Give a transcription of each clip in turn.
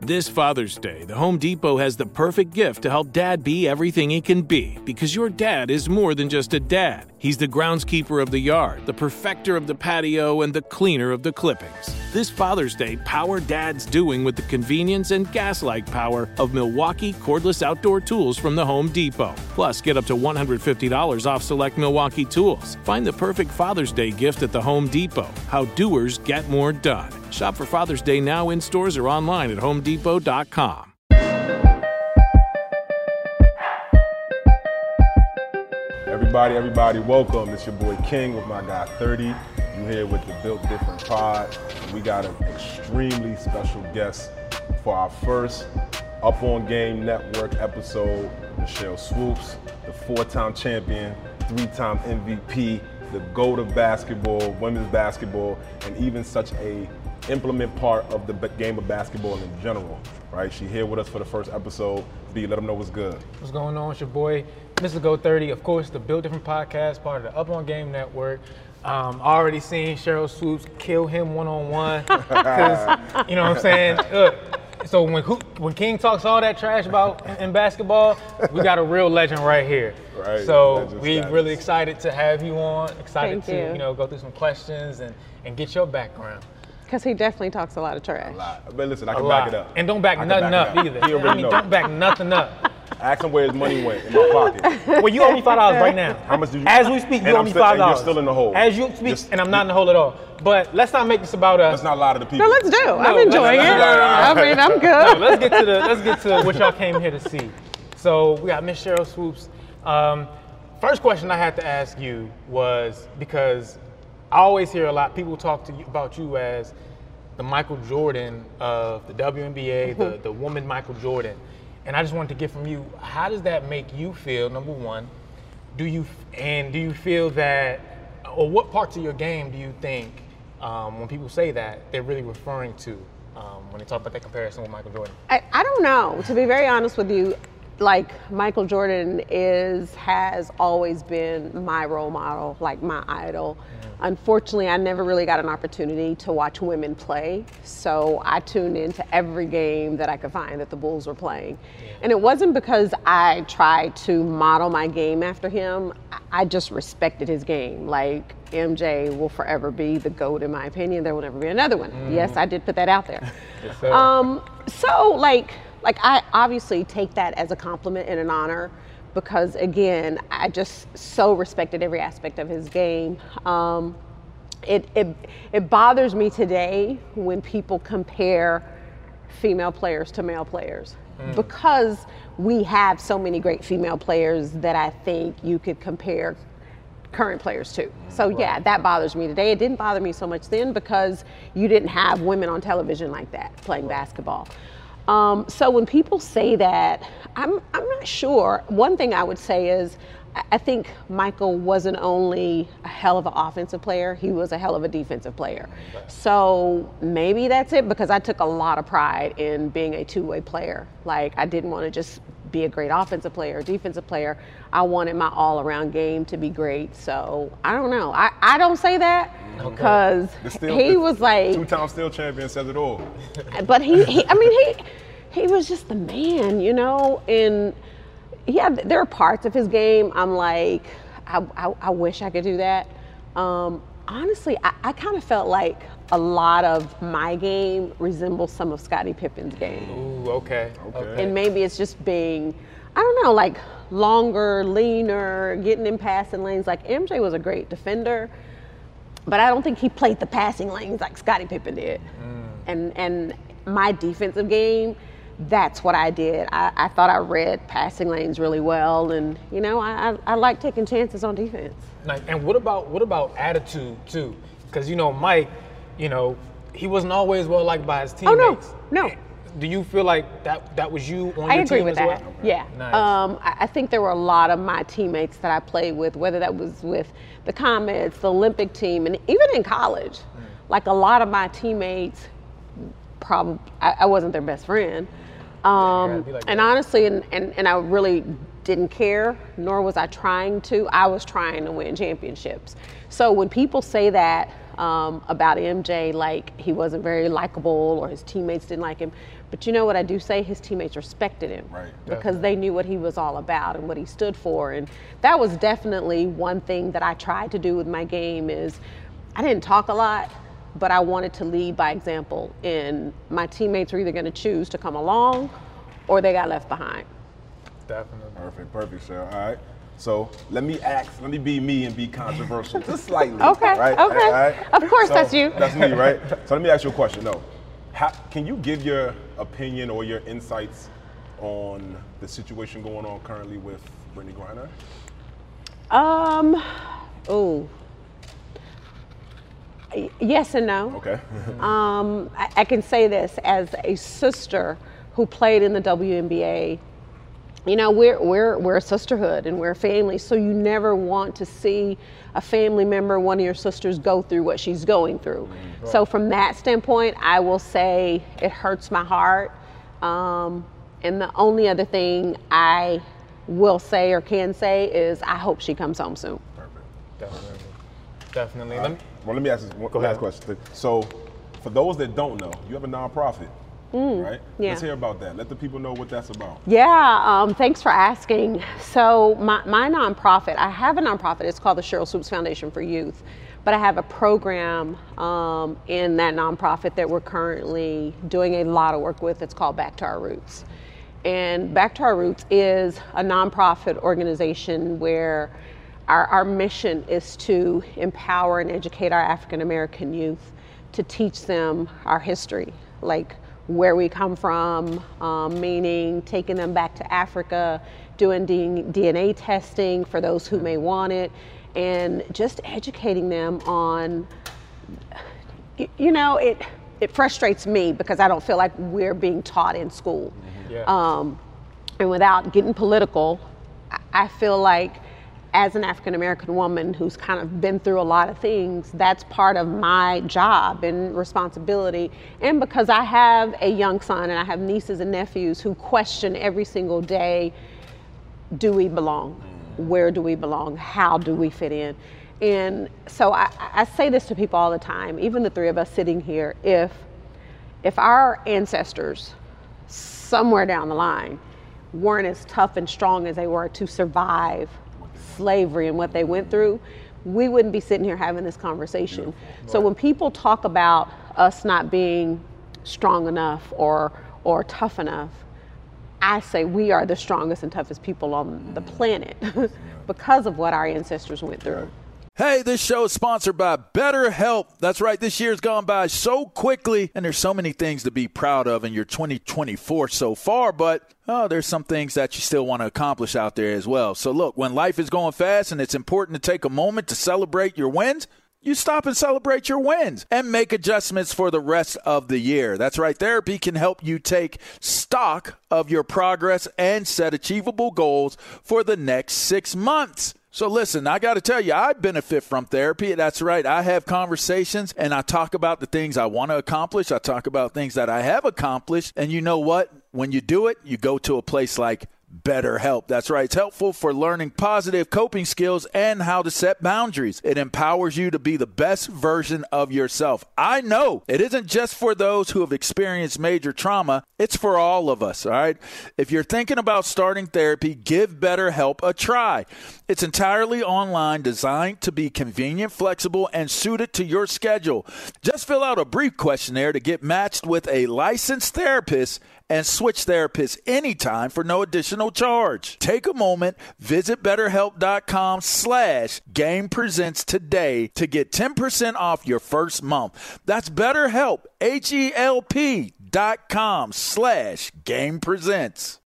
This Father's Day, the Home Depot has the perfect gift to help Dad be everything he can be. Because your dad is more than just a dad. He's the groundskeeper of the yard, the perfecter of the patio, and the cleaner of the clippings. This Father's Day, power Dad's doing with the convenience and gas-like power of Milwaukee cordless outdoor tools from the Home Depot. Plus, get up to $150 off select Milwaukee tools. Find the perfect Father's Day gift at the Home Depot. How doers get more done. Shop for Father's Day now in stores or online at homedepot.com. Everybody, welcome. It's your boy King with my guy 30. You're here with the Built Different Pod. We got an extremely special guest for our first Up On Game Network episode, Sheryl Swoopes, the four-time champion, three-time MVP, the GOAT of basketball, women's basketball, and even such a implement part of the game of basketball in general, right? She here with us for the first episode. B, let them know what's good. What's going on? It's your boy, Mr. Go 30. Of course, the Built Different Podcast, part of the Up On Game Network. Already seen Sheryl Swoopes kill him one-on-one. Because, you know what I'm saying? Look, so when King talks all that trash about in basketball, we got a real legend right here. Right. So we're really excited to have you on. Excited to go through some questions and get your background. Because he definitely talks a lot of trash. A lot. But listen, I can back it up. And don't back nothing up either. Don't back nothing up. Ask him where his money went, in my pocket. Well, you owe me $5 right now. How much did you? As we speak, you owe me $5. You're still in the hole. As you speak, and I'm not in the hole at all. But let's not make this about us. Let's not lie to the people. No, let's do. I'm enjoying it. I mean, I'm good. No, let's get to what y'all came here to see. So we got Miss Sheryl Swoopes. First question I had to ask you was, because I always hear a lot, people talk to you about you as the Michael Jordan of the WNBA, the woman Michael Jordan. And I just wanted to get from you, how does that make you feel, number one? Do you feel that, or what parts of your game do you think, when people say that, they're really referring to when they talk about that comparison with Michael Jordan? I don't know, to be very honest with you. Like, Michael Jordan has always been my role model, like my idol. Mm-hmm. Unfortunately, I never really got an opportunity to watch women play, so I tuned into every game that I could find that the Bulls were playing. Yeah. And it wasn't because I tried to model my game after him. I just respected his game. Like, MJ will forever be the GOAT, in my opinion. There will never be another one. Mm-hmm. Yes, I did put that out there. Yes, sir. So I obviously take that as a compliment and an honor, because again, I just so respected every aspect of his game. It bothers me today when people compare female players to male players, because we have so many great female players that I think you could compare current players too. So yeah, that bothers me today. It didn't bother me so much then, because you didn't have women on television like that playing basketball. So when people say that, I'm not sure. One thing I would say is, I think Michael wasn't only a hell of an offensive player, he was a hell of a defensive player. Okay. So maybe that's it, because I took a lot of pride in being a two-way player. Like, I didn't want to just be a great offensive player or defensive player. I wanted my all-around game to be great. So I don't know. I don't say that, because he was like... Two-time steel champion says it all. But he was just the man, you know? And yeah, there are parts of his game I'm like, I wish I could do that. Honestly, I kind of felt like a lot of my game resembles some of Scottie Pippen's game. Ooh, okay. And maybe it's just being, I don't know, like longer, leaner, getting in passing lanes. Like MJ was a great defender, but I don't think he played the passing lanes like Scottie Pippen did. Mm. And my defensive game, that's what I did. I thought I read passing lanes really well, and you know, I like taking chances on defense. Nice. And what about attitude too? Because you know, Mike, you know, he wasn't always well liked by his teammates. Oh no. Do you feel like that was you on your team as well? I agree with that. Yeah. Nice. I think there were a lot of my teammates that I played with, whether that was with the Comets, the Olympic team, and even in college. Mm. Like a lot of my teammates, probably I wasn't their best friend. And honestly, and I really didn't care, nor was I trying to. I was trying to win championships. So when people say that about MJ, like he wasn't very likable or his teammates didn't like him, but you know what I do say? His teammates respected him, right, because they knew what he was all about and what he stood for. And that was definitely one thing that I tried to do with my game is I didn't talk a lot, but I wanted to lead by example, and my teammates were either going to choose to come along or they got left behind. Definitely. Perfect, Sheryl. All right. So let me be me and be controversial, just slightly. Okay, right? Okay. All right? Of course, so, that's you. That's me, right? So let me ask you a question, though. How, can you give your opinion or your insights on the situation going on currently with Brittany Griner? Yes and no. Okay. I can say this as a sister who played in the WNBA. You know, we're a sisterhood and we're a family, so you never want to see a family member, one of your sisters, go through what she's going through. Right. So from that standpoint, I will say it hurts my heart. And the only other thing I will say or can say is I hope she comes home soon. Perfect. Definitely. Well, let me ask this one last question. So, for those that don't know, you have a nonprofit, right? Yeah. Let's hear about that. Let the people know what that's about. Yeah, thanks for asking. So, my nonprofit, I have a nonprofit. It's called the Sheryl Swoopes Foundation for Youth. But I have a program in that nonprofit that we're currently doing a lot of work with. It's called Back to Our Roots. And Back to Our Roots is a nonprofit organization where our mission is to empower and educate our African American youth, to teach them our history, like where we come from, meaning taking them back to Africa, doing DNA testing for those who may want it, and just educating them on, you know, it frustrates me because I don't feel like we're being taught in school. Yeah. And without getting political, I feel like as an African American woman who's kind of been through a lot of things, that's part of my job and responsibility. And because I have a young son and I have nieces and nephews who question every single day, do we belong? Where do we belong? How do we fit in? And so I say this to people all the time, even the three of us sitting here, if our ancestors somewhere down the line weren't as tough and strong as they were to survive slavery and what they went through, we wouldn't be sitting here having this conversation. Right. So when people talk about us not being strong enough or tough enough, I say we are the strongest and toughest people on the planet because of what our ancestors went through. Hey, this show is sponsored by BetterHelp. That's right, this year's gone by so quickly, and there's so many things to be proud of in your 2024 so far, but there's some things that you still want to accomplish out there as well. So look, when life is going fast and it's important to take a moment to celebrate your wins, you stop and celebrate your wins and make adjustments for the rest of the year. That's right. Therapy can help you take stock of your progress and set achievable goals for the next 6 months. So listen, I got to tell you, I benefit from therapy. That's right. I have conversations and I talk about the things I want to accomplish. I talk about things that I have accomplished. And you know what? When you do it, you go to a place like BetterHelp. That's right. It's helpful for learning positive coping skills and how to set boundaries. It empowers you to be the best version of yourself. I know it isn't just for those who have experienced major trauma. It's for all of us, all right? If you're thinking about starting therapy, give BetterHelp a try. It's entirely online, designed to be convenient, flexible, and suited to your schedule. Just fill out a brief questionnaire to get matched with a licensed therapist and switch therapists anytime for no additional charge. Take a moment, visit BetterHelp.com/GamePresents today to get 10% off your first month. That's BetterHelp, HELP.com/GamePresents.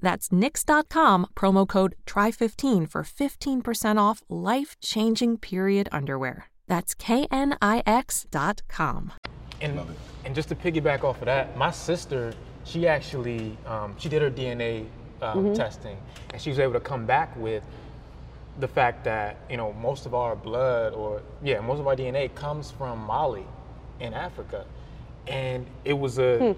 That's Knix.com, promo code TRY15 for 15% off life-changing period underwear. That's knix.com. And just to piggyback off of that, my sister, she actually, she did her DNA testing, and she was able to come back with the fact that, you know, most of our blood or, most of our DNA comes from Mali in Africa. And it was it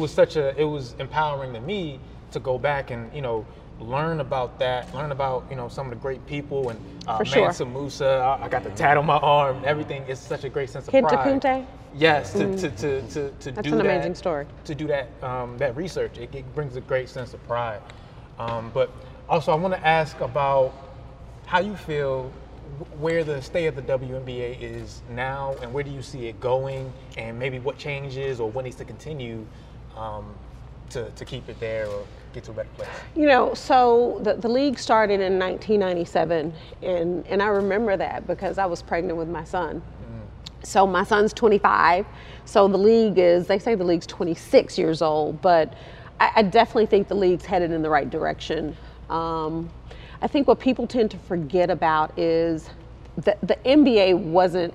was empowering to me to go back and, you know, learn about that, learn about, you know, some of the great people and Mansa Musa. I got the tat on my arm, everything. It's such a great sense of pride. Yes, to that's do an amazing story. To do that that research, it brings a great sense of pride. But also, I want to ask about how you feel where the state of the WNBA is now, and where do you see it going, and maybe what changes or what needs to continue to keep it there or get to a better place? You know, so the league started in 1997, and I remember that because I was pregnant with my son. So my son's 25, so the league is, they say the league's 26 years old, but I definitely think the league's headed in the right direction. I think what people tend to forget about is that the NBA wasn't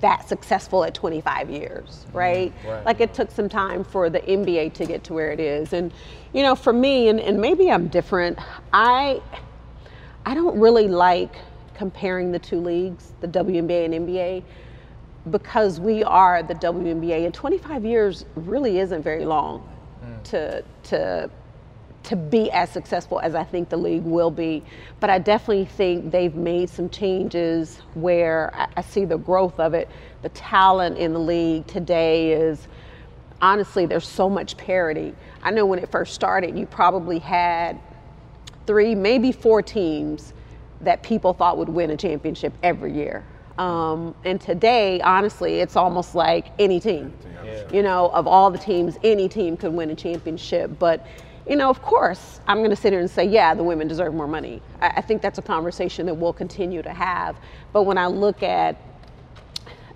that successful at 25 years, right? Right? Like it took some time for the NBA to get to where it is. And, you know, for me, and maybe I'm different, I don't really like comparing the two leagues, the WNBA and NBA, because we are the WNBA, and 25 years really isn't very long to be as successful as I think the league will be. But I definitely think they've made some changes where I see the growth of it. The talent in the league today is, honestly, there's so much parity. I know when it first started, you probably had 3, maybe 4 teams that people thought would win a championship every year. And today, honestly, it's almost like any team. Yeah. You know, of all the teams, any team could win a championship. But you know, of course, I'm going to sit here and say, yeah, the women deserve more money. I think that's a conversation that we'll continue to have. But when I look at,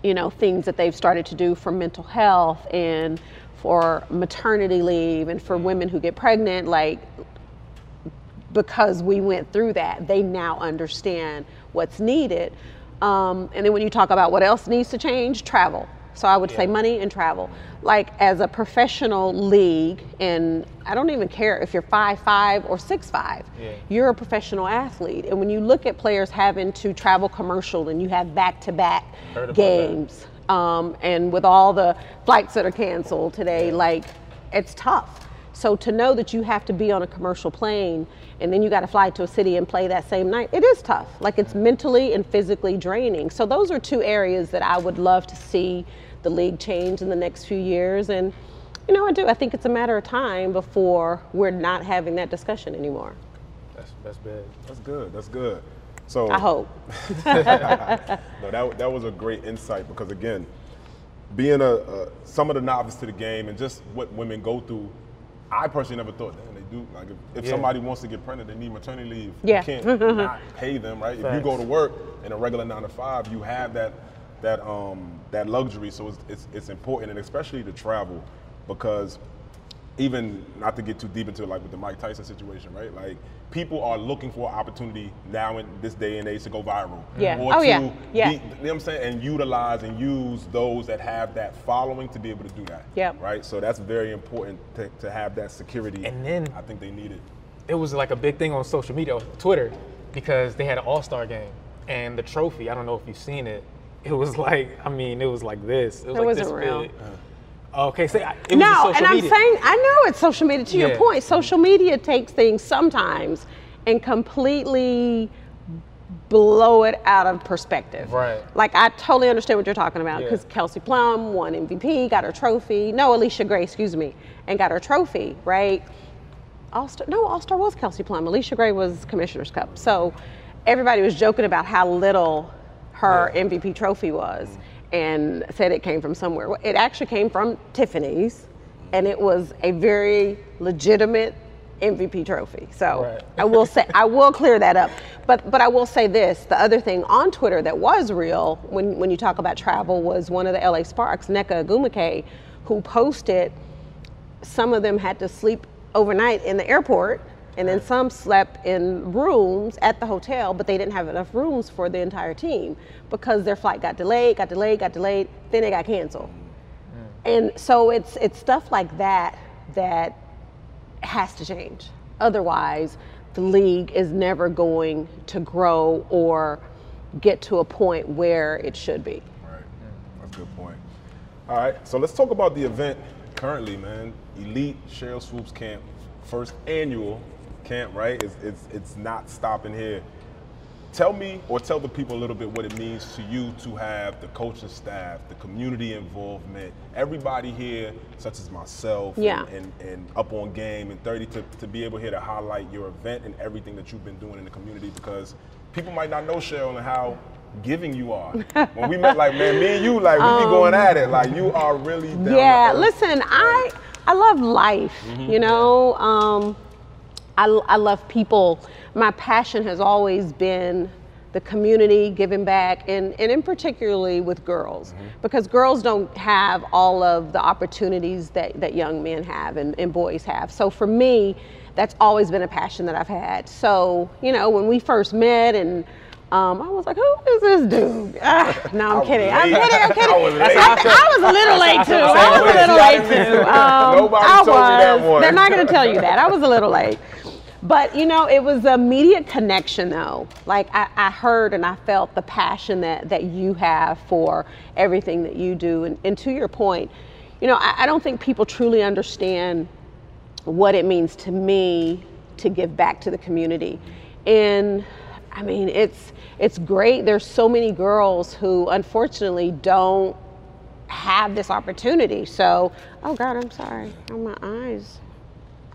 you know, things that they've started to do for mental health and for maternity leave and for women who get pregnant, like, because we went through that, they now understand what's needed. And then when you talk about what else needs to change, travel. So I would say money and travel. Like as a professional league, and I don't even care if you're 5'5" or 6'5", you're a professional athlete. And when you look at players having to travel commercial and you have back-to-back games, and with all the flights that are canceled today, like it's tough. So to know that you have to be on a commercial plane and then you got to fly to a city and play that same night, it is tough. Like it's mentally and physically draining. So those are two areas that I would love to see the league change in the next few years. And, you know, I think it's a matter of time before we're not having that discussion anymore. That's bad. That's good. That's good. So I hope. No, that was a great insight because, again, being some of the novice to the game and just what women go through, I personally never thought that. They do. Like if somebody wants to get pregnant, they need maternity leave. Yeah. You can't not pay them, right? Thanks. If you go to work in a regular 9-to-5, you have that luxury. So it's important, and especially to travel, because even not to get too deep into it, like with the Mike Tyson situation, right? Like people are looking for an opportunity now in this day and age to go viral. Yeah. Or you know what I'm saying? And utilize and use those that have that following to be able to do that. Yeah. Right? So that's very important to have that security. And then I think they need it. It was like a big thing on social media, Twitter, because they had an all-star game and the trophy, I don't know if you've seen it. It was like, I mean, it was like this. It was like wasn't this real. Big. Okay, so it was no, and I'm media. Saying I know it's social media. To your point, social media takes things sometimes and completely blow it out of perspective. Right. Like I totally understand what you're talking about because Kelsey Plum won MVP, got her trophy. No, A'ja Gray, and got her trophy. Right. All-Star was Kelsey Plum. A'ja Gray was Commissioner's Cup. So everybody was joking about how little her MVP trophy was. Mm-hmm. And said it came from somewhere. It actually came from Tiffany's, and it was a very legitimate MVP trophy. So I will say, I will clear that up. But I will say this, the other thing on Twitter that was real when you talk about travel was one of the LA Sparks, Nneka Ogwumike, who posted, some of them had to sleep overnight in the airport, and then some slept in rooms at the hotel, but they didn't have enough rooms for the entire team because their flight got delayed, then it got canceled. And so it's stuff like that that has to change. Otherwise, the league is never going to grow or get to a point where it should be. Right, that's a good point. All right, so let's talk about the event currently, man. Elite Sheryl Swoopes Camp, first annual camp, right? It's not stopping here. Tell me or tell the people a little bit what it means to you to have the coaching staff, the community involvement, everybody here, such as myself and Up On Game and 30 to be able here to highlight your event and everything that you've been doing in the community, because people might not know, Sheryl, and how giving you are. When we met, like, man, me and you, like, we be going at it. Like, you are really down to earth. Listen, like, I love life, you know? I love people. My passion has always been the community, giving back, and in particularly with girls, because girls don't have all of the opportunities that young men have and boys have. So for me, that's always been a passion that I've had. So, you know, when we first met and I was like, who is this dude? No, I'm kidding. I was a little late too. Nobody told you that one. They're not going to tell you that. I was a little late. But, you know, it was an immediate connection, though. Like, I heard and I felt the passion that you have for everything that you do. And to your point, you know, I don't think people truly understand what it means to me to give back to the community. And I mean, it's great. There's so many girls who unfortunately don't have this opportunity. So, oh God, I'm sorry. Oh, my eyes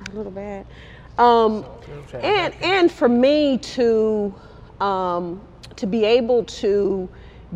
are a little bad. And for me to be able to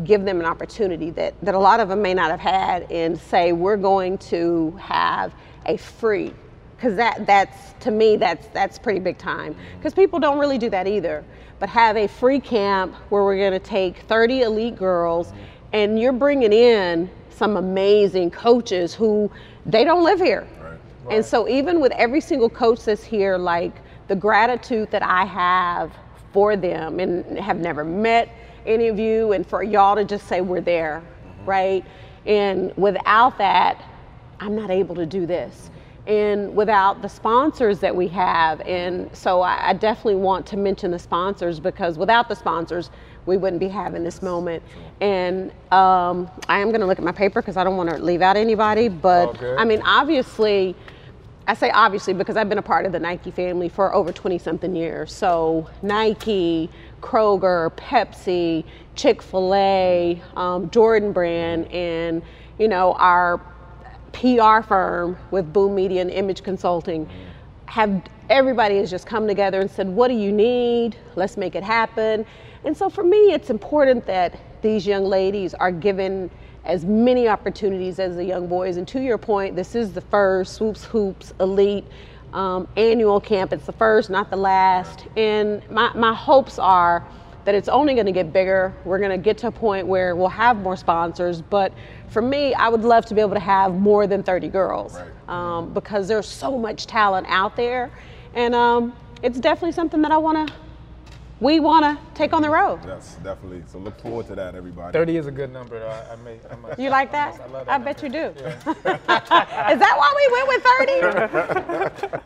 give them an opportunity that a lot of them may not have had, and say we're going to have a free, because that's to me that's pretty big time, because people don't really do that either. But have a free camp where we're going to take 30 elite girls, and you're bringing in some amazing coaches who they don't live here. Right. And so even with every single coach that's here, like the gratitude that I have for them, and have never met any of you, and for y'all to just say we're there, right? And without that, I'm not able to do this. And without the sponsors that we have, and so I definitely want to mention the sponsors, because without the sponsors, we wouldn't be having this moment. And I am gonna look at my paper because I don't wanna leave out anybody, but okay. I mean, obviously, I say obviously because I've been a part of the Nike family for over 20 something years. So Nike, Kroger, Pepsi, Chick-fil-A, Jordan Brand, and you know, our PR firm with Boom Media and Image Consulting, have everybody has just come together and said, what do you need? Let's make it happen. And so for me, it's important that these young ladies are given as many opportunities as the young boys. And to your point, this is the first Swoopes Hoops Elite annual camp. It's the first, not the last. And my hopes are that it's only going to get bigger. We're going to get to a point where we'll have more sponsors. But for me, I would love to be able to have more than 30 girls, right. Because there's so much talent out there. And it's definitely something that we want to take on the road. Yes, definitely. So look forward to that, everybody. 30 is a good number, though. You like that? I love that. I bet you do. Yeah. Is that why we went with 30?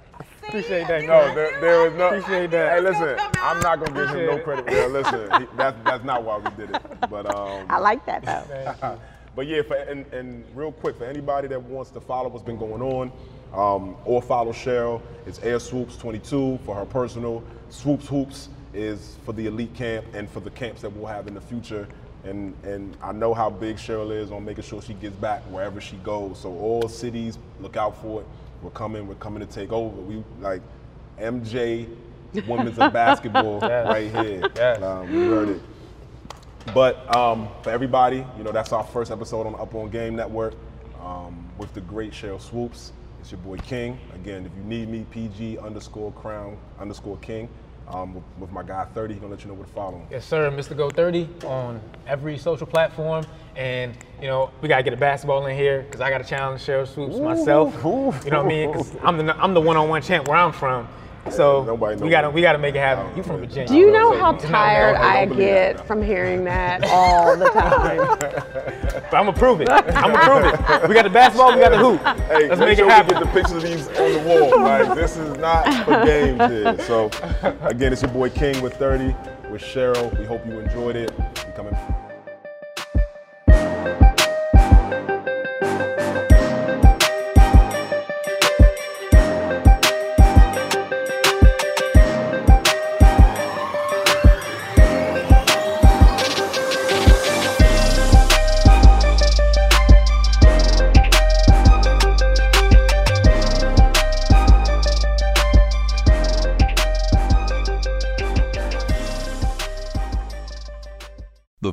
Appreciate that. No, there was no. Appreciate that. Hey, listen, I'm not gonna give him no credit. Well, listen, that's not why we did it. But I like that though. But yeah, and real quick, for anybody that wants to follow what's been going on, or follow Sheryl, it's AirSwoops22 for her personal. Swoops Hoops is for the elite camp and for the camps that we'll have in the future. And I know how big Sheryl is on making sure she gets back wherever she goes. So all cities, look out for it. We're coming to take over. We like MJ women's of basketball yes. right here. Yes. We heard it. But for everybody, you know, that's our first episode on Up On Game Network with the great Sheryl Swoopes. It's your boy King. Again, if you need me, PG_Crown_King. With my guy 30, he's gonna let you know where to follow him. Yes, sir, Mr. Go 30 on every social platform. And, you know, we gotta get a basketball in here because I gotta challenge Sheryl Swoopes myself. Ooh. You know what I mean? Because I'm the one-on-one champ where I'm from. So we gotta make it happen. You from Virginia? Do you know how tired I get from hearing that all the time? But I'm gonna prove it. We got the basketball. We got the hoop. Hey, let's make it happen. Get the pictures of these on the wall. Like this is not for games here. So again, it's your boy King with 30 with Sheryl. We hope you enjoyed it. We coming. The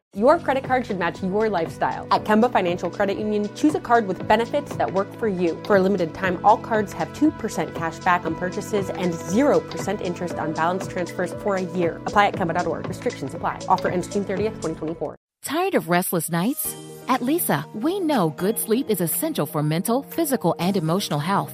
Your credit card should match your lifestyle. At Kemba Financial Credit Union, choose a card with benefits that work for you. For a limited time, all cards have 2% cash back on purchases and 0% interest on balance transfers for a year. Apply at Kemba.org. Restrictions apply. Offer ends June 30th, 2024. Tired of restless nights? At Leesa, we know good sleep is essential for mental, physical, and emotional health.